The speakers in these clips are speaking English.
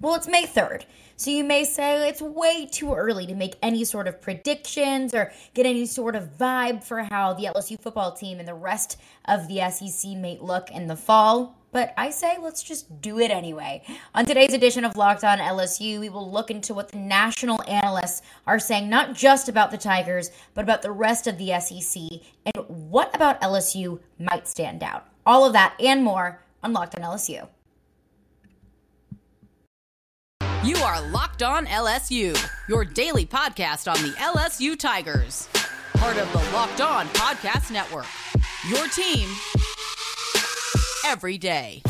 Well, it's May 3rd, so you may say it's way too early to make any sort of predictions or get any sort of vibe for how the LSU football team and the rest of the SEC may look in the fall. But I say let's just do it anyway. On today's edition of Locked On LSU, we will look into what the national analysts are saying, not just about the Tigers, but about the rest of the SEC and what about LSU might stand out. All of that and more on Locked On LSU. You are Locked On LSU, your daily podcast on the LSU Tigers. Part of the Locked On Podcast Network, your team every day.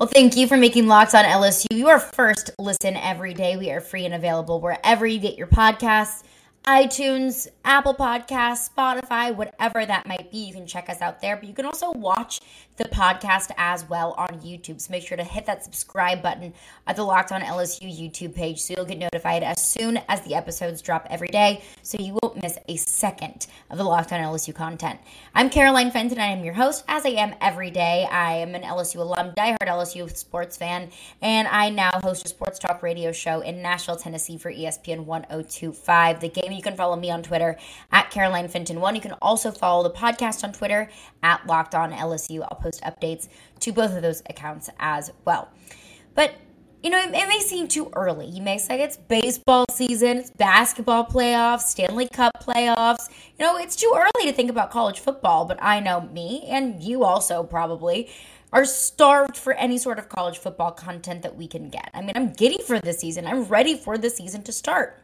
Well, thank you for making Locked On LSU your first listen every day. We are free and available wherever you get your podcasts, iTunes, Apple Podcasts, Spotify, whatever that might be. You can check us out there, but you can also watch the podcast as well on YouTube. So make sure to hit that subscribe button at the Locked On LSU YouTube page so you'll get notified as soon as the episodes drop every day so you won't miss a second of the Locked On LSU content. I'm Caroline Fenton. I am your host, as I am every day. I am an LSU alum, diehard LSU sports fan, and I now host a sports talk radio show in Nashville, Tennessee for ESPN 102.5 The Game. You can follow me on Twitter at Caroline Fenton1. You can also follow the podcast on Twitter at Locked On LSU. I'll post updates to both of those accounts as well. But, you know, it may seem too early. You may say it's baseball season, it's basketball playoffs, Stanley Cup playoffs. You know, it's too early to think about college football, but I know me, and you also probably, are starved for any sort of college football content that we can get. I mean, I'm giddy for this season. I'm ready for the season to start.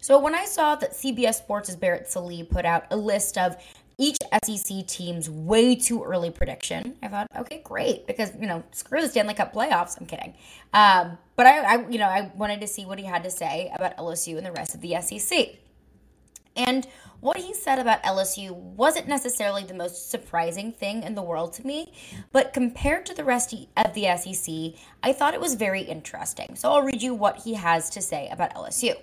So when I saw that CBS Sports' Barrett Sallee put out a list of each SEC team's way too early prediction, I thought, okay, great, because, you know, screw the Stanley Cup playoffs. I'm kidding. But I wanted to see what he had to say about LSU and the rest of the SEC. And what he said about LSU wasn't necessarily the most surprising thing in the world to me, but compared to the rest of the SEC, I thought it was very interesting. So I'll read you what he has to say about LSU.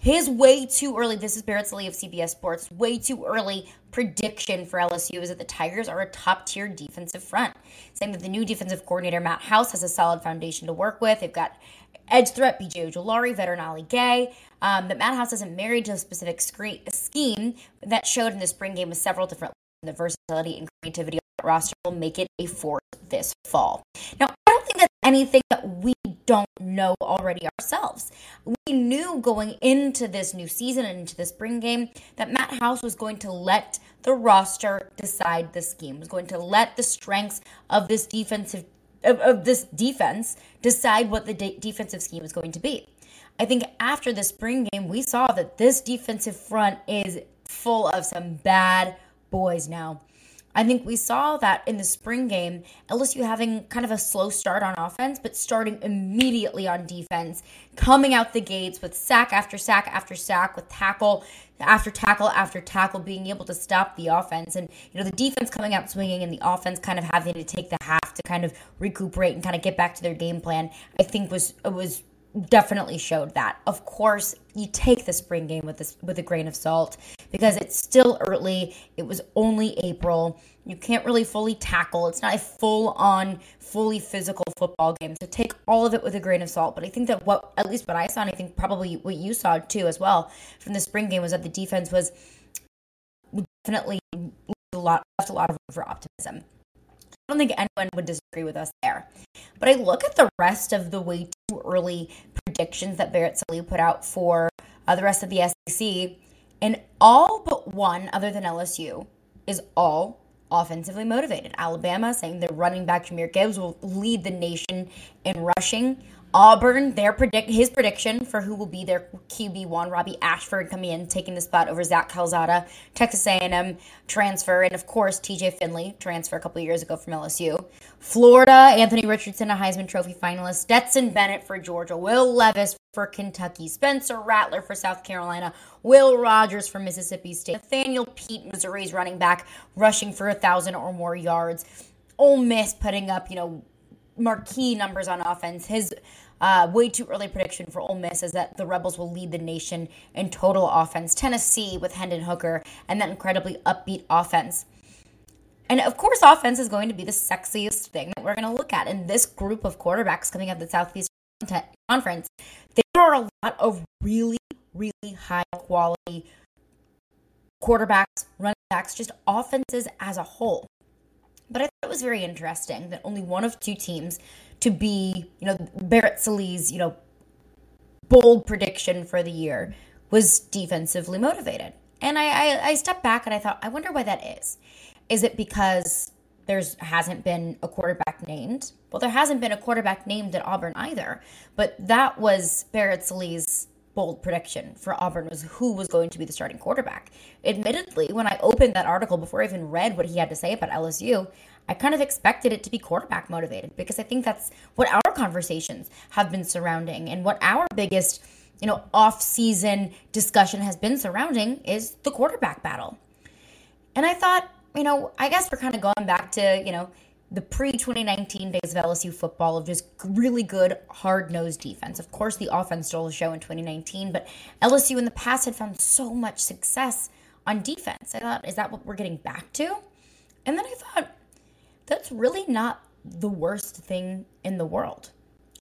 His way too early, this is Barrett Sallee of CBS Sports, way too early prediction for LSU is that the Tigers are a top-tier defensive front, saying that the new defensive coordinator, Matt House, has a solid foundation to work with. They've got edge threat, B.J. Ojulari, veteran Ali Gay, that Matt House isn't married to a specific scheme that showed in the spring game with several different lines. The versatility and creativity of that roster will make it a force this fall. Now, I don't think that's anything that we don't know already ourselves. We knew going into this new season and into the spring game that Matt House was going to let the roster decide the scheme, was going to let the strengths of this defense decide what the defensive scheme is going to be. I think after the spring game, we saw that this defensive front is full of some bad boys now. I think we saw that in the spring game, LSU having kind of a slow start on offense, but starting immediately on defense, coming out the gates with sack after sack after sack, with tackle after tackle after tackle, being able to stop the offense. And, you know, the defense coming out swinging and the offense kind of having to take the half to kind of recuperate and kind of get back to their game plan, I think was definitely showed that. Of course, you take the spring game with a grain of salt because it's still early. It was only April. You can't really fully tackle. It's not a full-on, fully physical football game. So take all of it with a grain of salt. But I think that at least what I saw, and I think probably what you saw too as well from the spring game, was that the defense was definitely left a lot of room for optimism. I don't think anyone would disagree with us there. But I look at the rest of the way too early predictions that Barrett Sallee put out for the rest of the SEC, and all but one, other than LSU, is all offensively motivated. Alabama saying their running back Jahmyr Gibbs will lead the nation in rushing. Auburn, his prediction for who will be their QB1, Robbie Ashford coming in, taking the spot over Zach Calzada, Texas A&M transfer, and of course T.J. Finley, transfer a couple years ago from LSU. Florida, Anthony Richardson, a Heisman Trophy finalist, Stetson Bennett for Georgia, Will Levis for Kentucky, Spencer Rattler for South Carolina, Will Rogers for Mississippi State, Nathaniel Peat, Missouri's running back, rushing for 1,000 or more yards, Ole Miss putting up, you know, marquee numbers on offense. His way too early prediction for Ole Miss is that the Rebels will lead the nation in total offense. Tennessee with Hendon Hooker and that incredibly upbeat offense. And of course, offense is going to be the sexiest thing that we're going to look at. And this group of quarterbacks coming out of the Southeast Conference, there are a lot of really, really high quality quarterbacks, running backs, just offenses as a whole. But I thought it was very interesting that only one of two teams to be, Barrett Sallee's, bold prediction for the year was defensively motivated. And I stepped back and I thought, I wonder why that is. Is it because hasn't been a quarterback named? Well, there hasn't been a quarterback named at Auburn either, but that was Barrett Sallee's bold prediction for Auburn, was who was going to be the starting quarterback. Admittedly, when I opened that article before I even read what he had to say about LSU, I kind of expected it to be quarterback motivated because I think that's what our conversations have been surrounding, and what our biggest, off-season discussion has been surrounding is the quarterback battle. And I thought, I guess we're kind of going back to, the pre-2019 days of LSU football of just really good, hard-nosed defense. Of course, the offense stole the show in 2019, but LSU in the past had found so much success on defense. I thought, is that what we're getting back to? And then I thought, that's really not the worst thing in the world.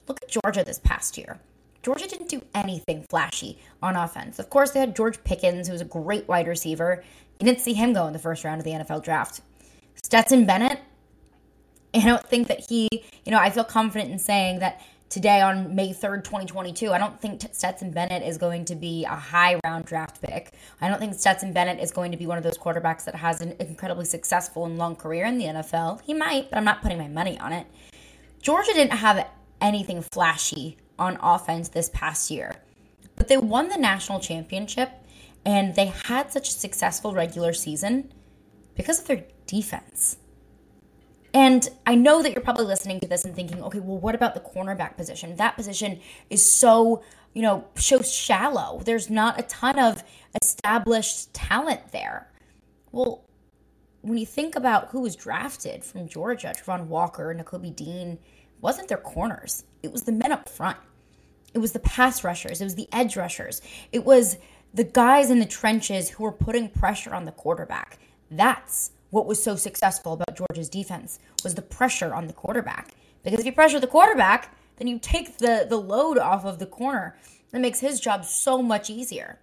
Look at Georgia this past year. Georgia didn't do anything flashy on offense. Of course, they had George Pickens, who was a great wide receiver. You didn't see him go in the first round of the NFL draft. Stetson Bennett, I don't think that he, I feel confident in saying that today on May 3rd, 2022, I don't think Stetson Bennett is going to be a high round draft pick. I don't think Stetson Bennett is going to be one of those quarterbacks that has an incredibly successful and long career in the NFL. He might, but I'm not putting my money on it. Georgia didn't have anything flashy on offense this past year, but they won the national championship. And they had such a successful regular season because of their defense. And I know that you're probably listening to this and thinking, okay, well, what about the cornerback position? That position is so, so shallow. There's not a ton of established talent there. Well, when you think about who was drafted from Georgia, Trevon Walker, Nakobe Dean, wasn't their corners. It was the men up front. It was the pass rushers. It was the edge rushers. It was the guys in the trenches who were putting pressure on the quarterback. That's what was so successful about Georgia's defense, was the pressure on the quarterback. Because if you pressure the quarterback, then you take the load off of the corner. That makes his job so much easier.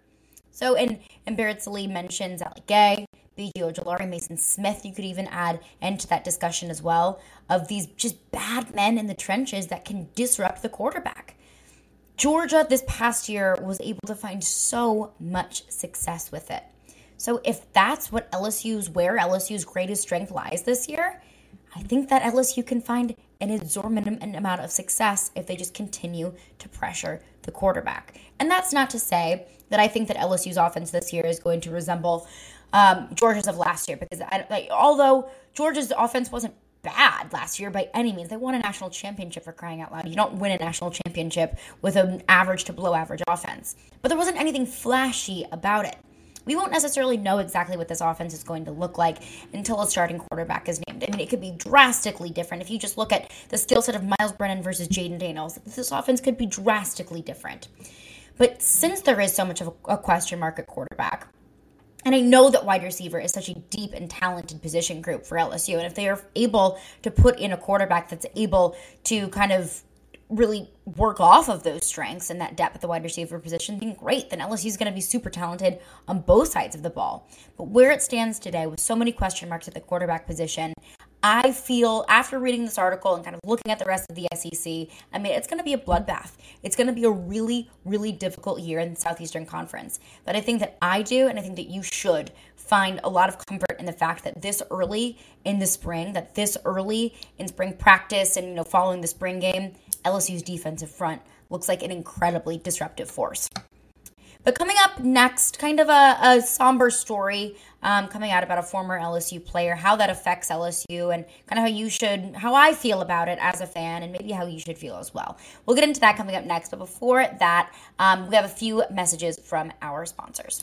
So, and Barrett Sallee mentions Ali Gay, B.J. Ojulari, Mason Smith, you could even add into that discussion as well, of these just bad men in the trenches that can disrupt the quarterback. Georgia this past year was able to find so much success with it. So if that's what LSU's greatest strength lies this year, I think that LSU can find an exorbitant amount of success if they just continue to pressure the quarterback. And that's not to say that I think that LSU's offense this year is going to resemble Georgia's of last year, because although Georgia's offense wasn't bad last year by any means. They won a national championship, for crying out loud. You don't win a national championship with an average to below average offense. But there wasn't anything flashy about it. We won't necessarily know exactly what this offense is going to look like until a starting quarterback is named. I mean, it could be drastically different. If you just look at the skill set of Miles Brennan versus Jaden Daniels, this offense could be drastically different. But since there is so much of a question mark at quarterback, and I know that wide receiver is such a deep and talented position group for LSU. And if they are able to put in a quarterback that's able to kind of really work off of those strengths and that depth at the wide receiver position, then great. Then LSU is going to be super talented on both sides of the ball. But where it stands today with so many question marks at the quarterback position, I feel after reading this article and kind of looking at the rest of the SEC, I mean, it's going to be a bloodbath. It's going to be a really, really difficult year in the Southeastern Conference. But I think that I do, and I think that you should find a lot of comfort in the fact that this early in the spring, that this early in spring practice and, following the spring game, LSU's defensive front looks like an incredibly disruptive force. But coming up next, kind of a somber story coming out about a former LSU player, how that affects LSU, and kind of how I feel about it as a fan, and maybe how you should feel as well. We'll get into that coming up next. But before that, we have a few messages from our sponsors.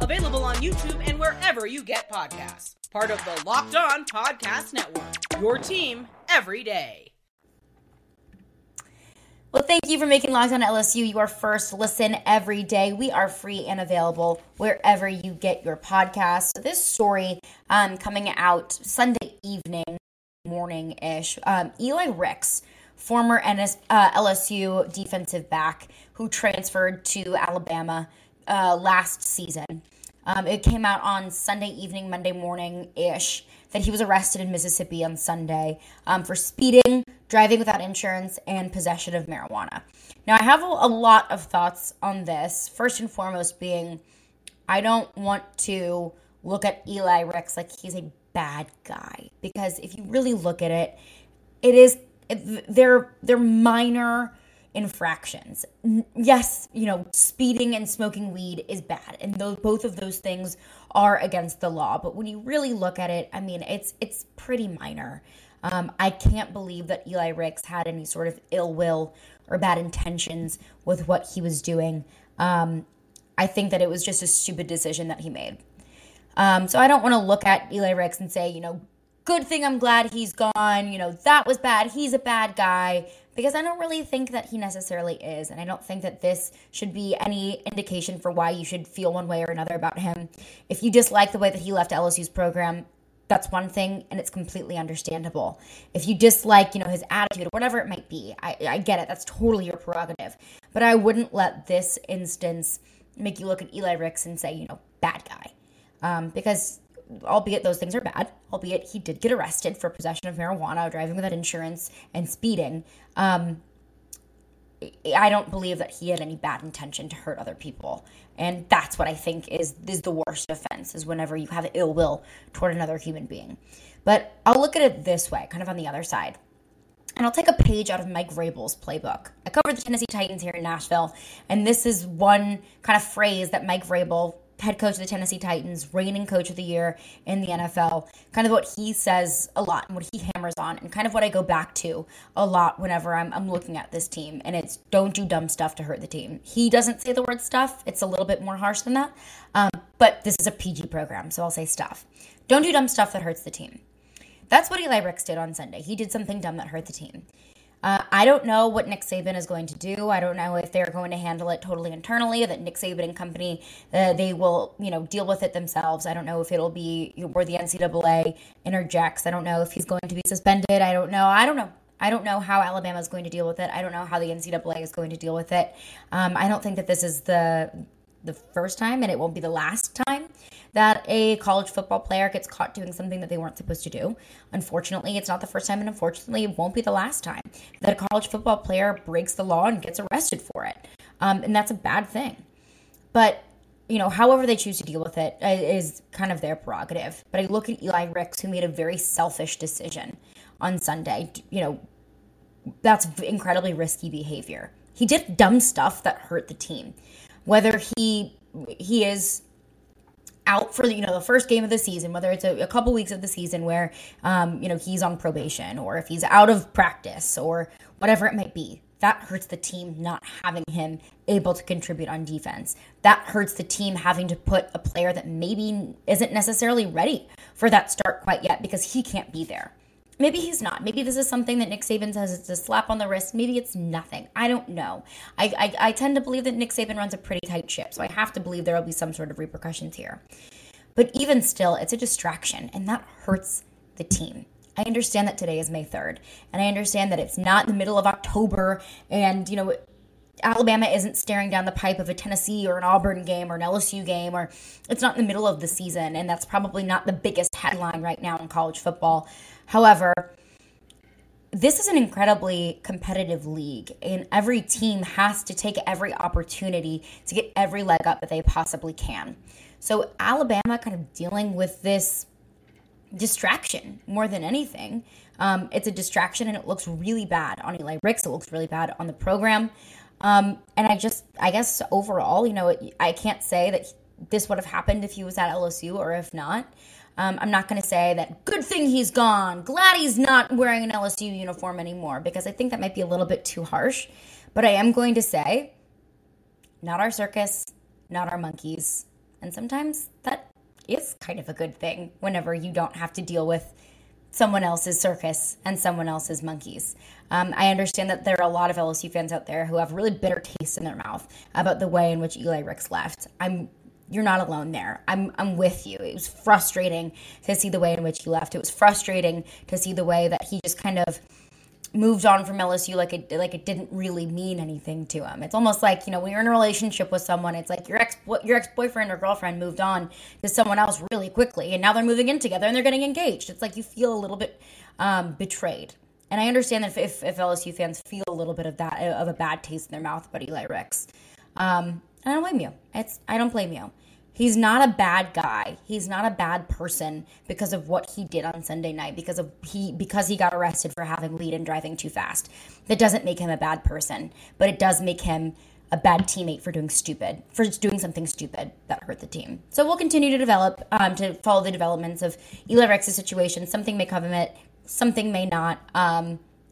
Available on YouTube and wherever you get podcasts. Part of the Locked On Podcast Network, your team every day. Well, thank you for making Locked On LSU your first listen every day. We are free and available wherever you get your podcasts. So this story coming out Sunday evening, morning-ish, Eli Ricks, former LSU defensive back who transferred to Alabama last season. It came out on Sunday evening, Monday morning-ish, that he was arrested in Mississippi on Sunday for speeding, driving without insurance, and possession of marijuana. Now, I have a lot of thoughts on this. First and foremost being, I don't want to look at Eli Ricks like he's a bad guy. Because if you really look at it, they're minor infractions. Yes, you know, speeding and smoking weed is bad, and both of those things are against the law. But when you really look at it, I mean, it's pretty minor. I can't believe that Eli Ricks had any sort of ill will or bad intentions with what he was doing. I think that it was just a stupid decision that he made. So I don't want to look at Eli Ricks and say, you know, good thing I'm glad he's gone. You know, that was bad. He's a bad guy. Because I don't really think that he necessarily is. And I don't think that this should be any indication for why you should feel one way or another about him. If you dislike the way that he left LSU's program, that's one thing. And it's completely understandable. If you dislike, you know, his attitude, whatever it might be, I get it. That's totally your prerogative. But I wouldn't let this instance make you look at Eli Ricks and say, you know, bad guy. Because albeit those things are bad, albeit he did get arrested for possession of marijuana, driving without insurance, and speeding. I don't believe that he had any bad intention to hurt other people. And that's what I think is the worst offense, is whenever you have ill will toward another human being. But I'll look at it this way, kind of on the other side. And I'll take a page out of Mike Vrabel's playbook. I covered the Tennessee Titans here in Nashville, and this is one kind of phrase that Mike Vrabel, head coach of the Tennessee Titans, reigning coach of the year in the NFL, kind of what he says a lot and what he hammers on, and kind of what I go back to a lot whenever I'm looking at this team, and it's don't do dumb stuff to hurt the team. He doesn't say the word stuff. It's a little bit more harsh than that, but this is a PG program, so I'll say stuff. Don't do dumb stuff that hurts the team. That's what Eli Ricks did on Sunday. He did something dumb that hurt the team. I don't know what Nick Saban is going to do. I don't know if they're going to handle it totally internally, that Nick Saban and company, they will, you know, deal with it themselves. I don't know if it'll be where the NCAA interjects. I don't know if he's going to be suspended. I don't know. I don't know how Alabama is going to deal with it. I don't know how the NCAA is going to deal with it. I don't think that this is the first time, and it won't be the last time, that a college football player gets caught doing something that they weren't supposed to do. Unfortunately, it's not the first time, and unfortunately, it won't be the last time that a college football player breaks the law and gets arrested for it. And that's a bad thing. But, you know, however they choose to deal with it is kind of their prerogative. But I look at Eli Ricks, who made a very selfish decision on Sunday. You know, that's incredibly risky behavior. He did dumb stuff that hurt the team. Whether he is out for, you know, the first game of the season, whether it's a couple weeks of the season where, you know, he's on probation, or if he's out of practice, or whatever it might be, that hurts the team not having him able to contribute on defense. That hurts the team having to put a player that maybe isn't necessarily ready for that start quite yet because he can't be there. Maybe he's not. Maybe this is something that Nick Saban says it's a slap on the wrist. Maybe it's nothing. I don't know. I tend to believe that Nick Saban runs a pretty tight ship, so I have to believe there will be some sort of repercussions here. But even still, it's a distraction, and that hurts the team. I understand that today is May 3rd, and I understand that it's not the middle of October, and, you know, Alabama isn't staring down the pipe of a Tennessee or an Auburn game or an LSU game, or it's not in the middle of the season, and that's probably not the biggest headline right now in college football. However, This is an incredibly competitive league, and every team has to take every opportunity to get every leg up that they possibly can. So Alabama kind of dealing with this distraction more than anything. It's a distraction, and it looks really bad on Eli Ricks. It looks really bad on the program. And I guess overall, I can't say that this would have happened if he was at LSU or if not. I'm not going to say that good thing he's gone, glad he's not wearing an LSU uniform anymore, because I think that might be a little bit too harsh. But I am going to say, not our circus, not our monkeys. And sometimes that is kind of a good thing whenever you don't have to deal with someone else's circus and someone else's monkeys. I understand that there are a lot of LSU fans out there who have really bitter taste in their mouth about the way in which Eli Ricks left. You're not alone there. I'm with you. It was frustrating to see the way in which he left. It was frustrating to see the way that he just kind of moved on from LSU like it didn't really mean anything to him. It's almost like, when you're in a relationship with someone, it's like your ex-boyfriend or girlfriend moved on to someone else really quickly, and now they're moving in together and they're getting engaged. It's like you feel a little bit betrayed. And I understand that if LSU fans feel a little bit of that, of a bad taste in their mouth about Eli Ricks. And I don't blame you. I don't blame you. He's not a bad guy. He's not a bad person because of what he did on Sunday night, because he got arrested for having weed and driving too fast. That doesn't make him a bad person, but it does make him a bad teammate for doing something stupid that hurt the team. So we'll continue to develop, to follow the developments of Eli Ricks' situation. Something may come of it, something may not.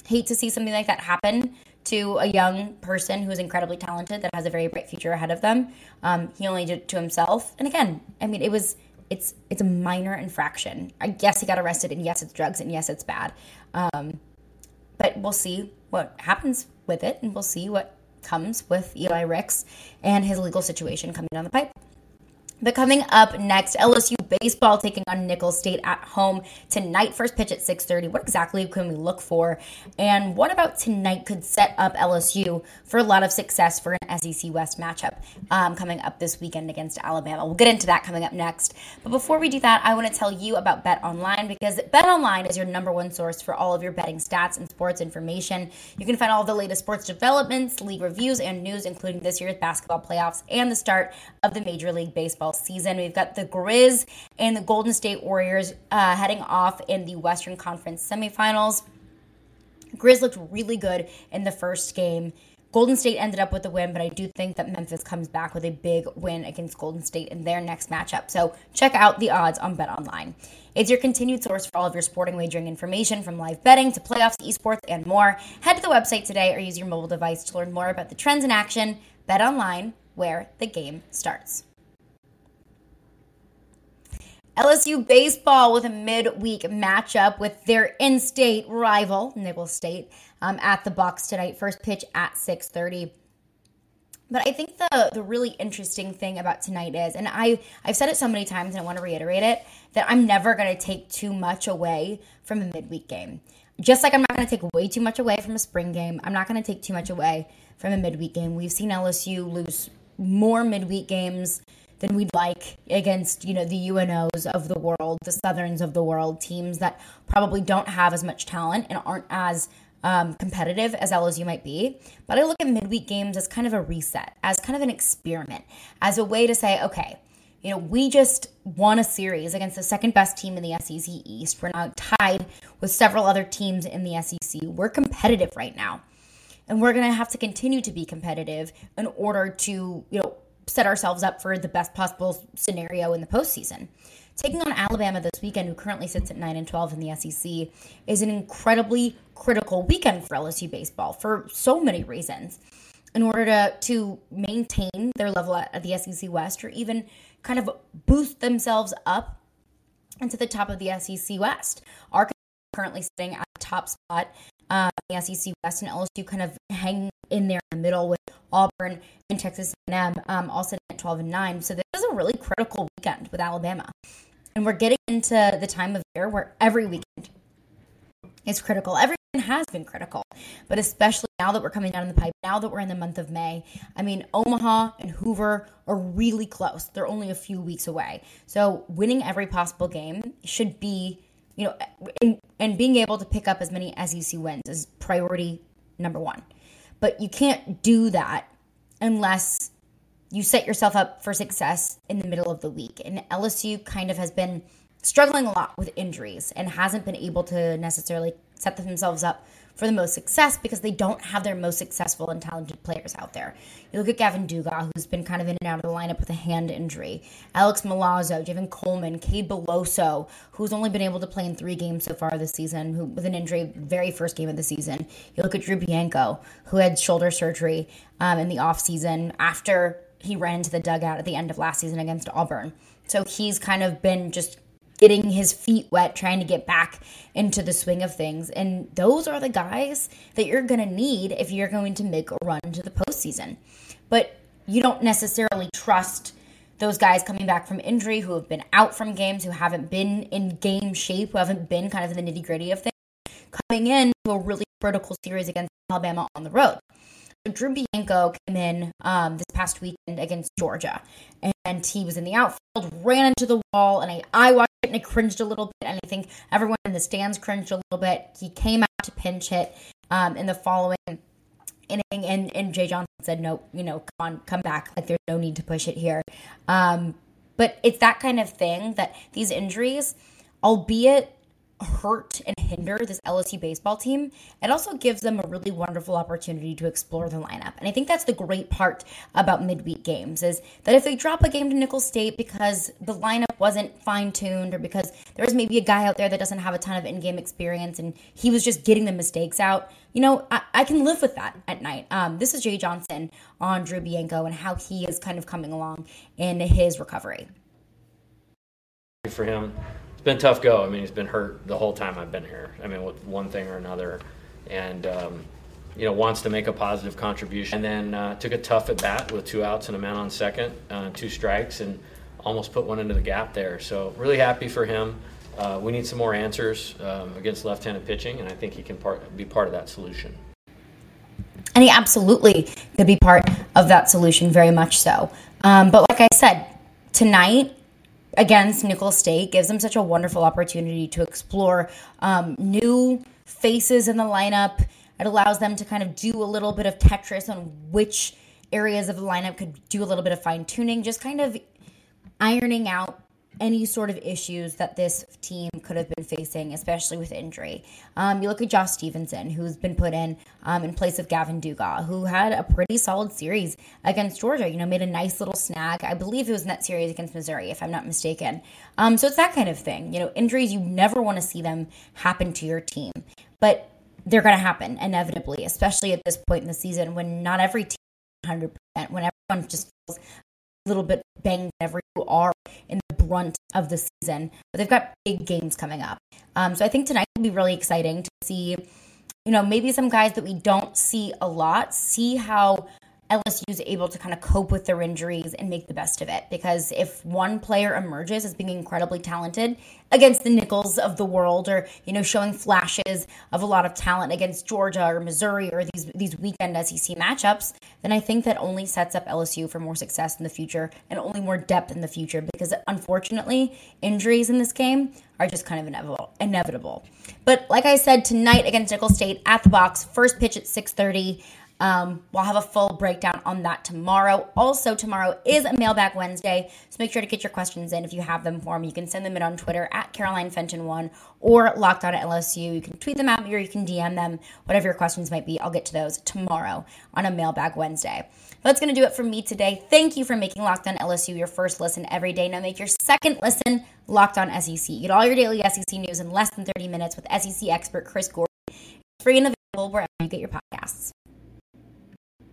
Hate to see something like that happen to a young person who is incredibly talented, that has a very bright future ahead of them. He only did it to himself. And again, it's a minor infraction. Yes, he got arrested, and yes, it's drugs, and yes, it's bad. But we'll see what happens with it, and we'll see what comes with Eli Ricks and his legal situation coming down the pipe. But coming up next, LSU baseball taking on Nicholls State at home tonight. First pitch at 6:30. What exactly can we look for? And what about tonight could set up LSU for a lot of success for an SEC West matchup coming up this weekend against Alabama? We'll get into that coming up next. But before we do that, I want to tell you about BetOnline, because BetOnline is your number one source for all of your betting stats and sports information. You can find all the latest sports developments, league reviews, and news, including this year's basketball playoffs and the start of the Major League Baseball season. We've got the Grizz and the Golden State Warriors heading off in the Western Conference semifinals. Grizz looked really good in the first game. Golden State ended up with the win, but I do think that Memphis comes back with a big win against Golden State in their next matchup. So check out the odds on BetOnline. It's your continued source for all of your sporting wagering information, from live betting to playoffs, esports, and more. Head to the website today or use your mobile device to learn more about the trends in action. BetOnline, where the game starts. LSU baseball with a midweek matchup with their in-state rival, Nicholls State, at the Bucs tonight. First pitch at 6:30. But I think the really interesting thing about tonight is, and I've said it so many times and I want to reiterate it, that I'm never going to take too much away from a midweek game. Just like I'm not going to take way too much away from a spring game, I'm not going to take too much away from a midweek game. We've seen LSU lose more midweek games than we'd like against, the UNOs of the world, the Southerns of the world, teams that probably don't have as much talent and aren't as competitive as LSU might be. But I look at midweek games as kind of a reset, as kind of an experiment, as a way to say, okay, we just won a series against the second best team in the SEC East. We're now tied with several other teams in the SEC. We're competitive right now, and we're going to have to continue to be competitive in order to, set ourselves up for the best possible scenario in the postseason. Taking on Alabama this weekend, who currently sits at 9-12 in the SEC, is an incredibly critical weekend for LSU baseball for so many reasons. In order to maintain their level at the SEC West, or even kind of boost themselves up into the top of the SEC West. Arkansas is currently sitting at the top spot in the SEC West, and LSU kind of hanging in there in the middle with Auburn and Texas A&M, all sitting at 12-9. So this is a really critical weekend with Alabama, and we're getting into the time of year where every weekend is critical. Every weekend has been critical, but especially now that we're coming down in the pipe, now that we're in the month of May. I mean, Omaha and Hoover are really close. They're only a few weeks away. So winning every possible game should be you know, and being able to pick up as many SEC wins is priority number one. But you can't do that unless you set yourself up for success in the middle of the week. And LSU kind of has been struggling a lot with injuries and hasn't been able to necessarily set themselves up for the most success because they don't have their most successful and talented players out there. You look at Gavin Duga, who's been kind of in and out of the lineup with a hand injury, Alex Milazzo, Javon Coleman, Cade Beloso, who's only been able to play in 3 games so far this season, who with an injury very first game of the season. You look at Drew Bianco, who had shoulder surgery in the offseason after he ran into the dugout at the end of last season against Auburn. So he's kind of been just getting his feet wet, trying to get back into the swing of things. And those are the guys that you're going to need if you're going to make a run to the postseason. But you don't necessarily trust those guys coming back from injury who have been out from games, who haven't been in game shape, who haven't been kind of in the nitty-gritty of things, coming in to a really critical series against Alabama on the road. So Drew Bianco came in this past weekend against Georgia, and he was in the outfield, ran into the wall, and I watched it and I cringed a little bit, and I think everyone in the stands cringed a little bit. He came out to pinch hit in the following inning, and Jay Johnson said, "No, you know, come back. Like, there's no need to push it here." But it's that kind of thing that these injuries, albeit hurt and hinder this LSU baseball team, it also gives them a really wonderful opportunity to explore the lineup. And I think that's the great part about midweek games, is that if they drop a game to Nicholls State because the lineup wasn't fine-tuned or because there's maybe a guy out there that doesn't have a ton of in-game experience and he was just getting the mistakes out, you know, I can live with that at night. This is Jay Johnson on Drew Bianco and how he is kind of coming along in his recovery. For him, it's been a tough go. I mean, he's been hurt the whole time I've been here. I mean, with one thing or another, and you know, wants to make a positive contribution. And then took a tough at bat with 2 outs and a man on second, 2 strikes, and almost put one into the gap there. So really happy for him. We need some more answers against left-handed pitching, and I think he can be part of that solution. And he absolutely could be part of that solution, very much so. But like I said, tonight against Nicholls State gives them such a wonderful opportunity to explore new faces in the lineup. It allows them to kind of do a little bit of Tetris on which areas of the lineup could do a little bit of fine-tuning, just kind of ironing out any sort of issues that this team could have been facing, especially with injury. You look at Josh Stevenson, who's been put in place of Gavin Duga, who had a pretty solid series against Georgia, you know, made a nice little snag. I believe it was in that series against Missouri, if I'm not mistaken. So it's that kind of thing. You know, injuries, you never want to see them happen to your team, but they're going to happen inevitably, especially at this point in the season when not every team is 100%, when everyone just feels a little bit banged whenever you are in the brunt of the season, but they've got big games coming up. So I think tonight will be really exciting to see, you know, maybe some guys that we don't see a lot, see how LSU is able to kind of cope with their injuries and make the best of it. Because if one player emerges as being incredibly talented against the Nicholls of the world, or, you know, showing flashes of a lot of talent against Georgia or Missouri or these weekend SEC matchups, then I think that only sets up LSU for more success in the future and only more depth in the future, because unfortunately injuries in this game are just kind of inevitable. But like I said, tonight against Nicholls State at the box, first pitch at 6:30. We'll have a full breakdown on that tomorrow. Also, tomorrow is a Mailbag Wednesday, so make sure to get your questions in if you have them for me. You can send them in on Twitter at Caroline Fenton 1 or Locked On at LSU. You can tweet them out or you can DM them, whatever your questions might be. I'll get to those tomorrow on a Mailbag Wednesday. That's going to do it for me today. Thank you for making Locked On LSU your first listen every day. Now make your second listen Locked On SEC. Get all your daily SEC news in less than 30 minutes with SEC expert Chris Gordon. It's free and available wherever you get your podcasts.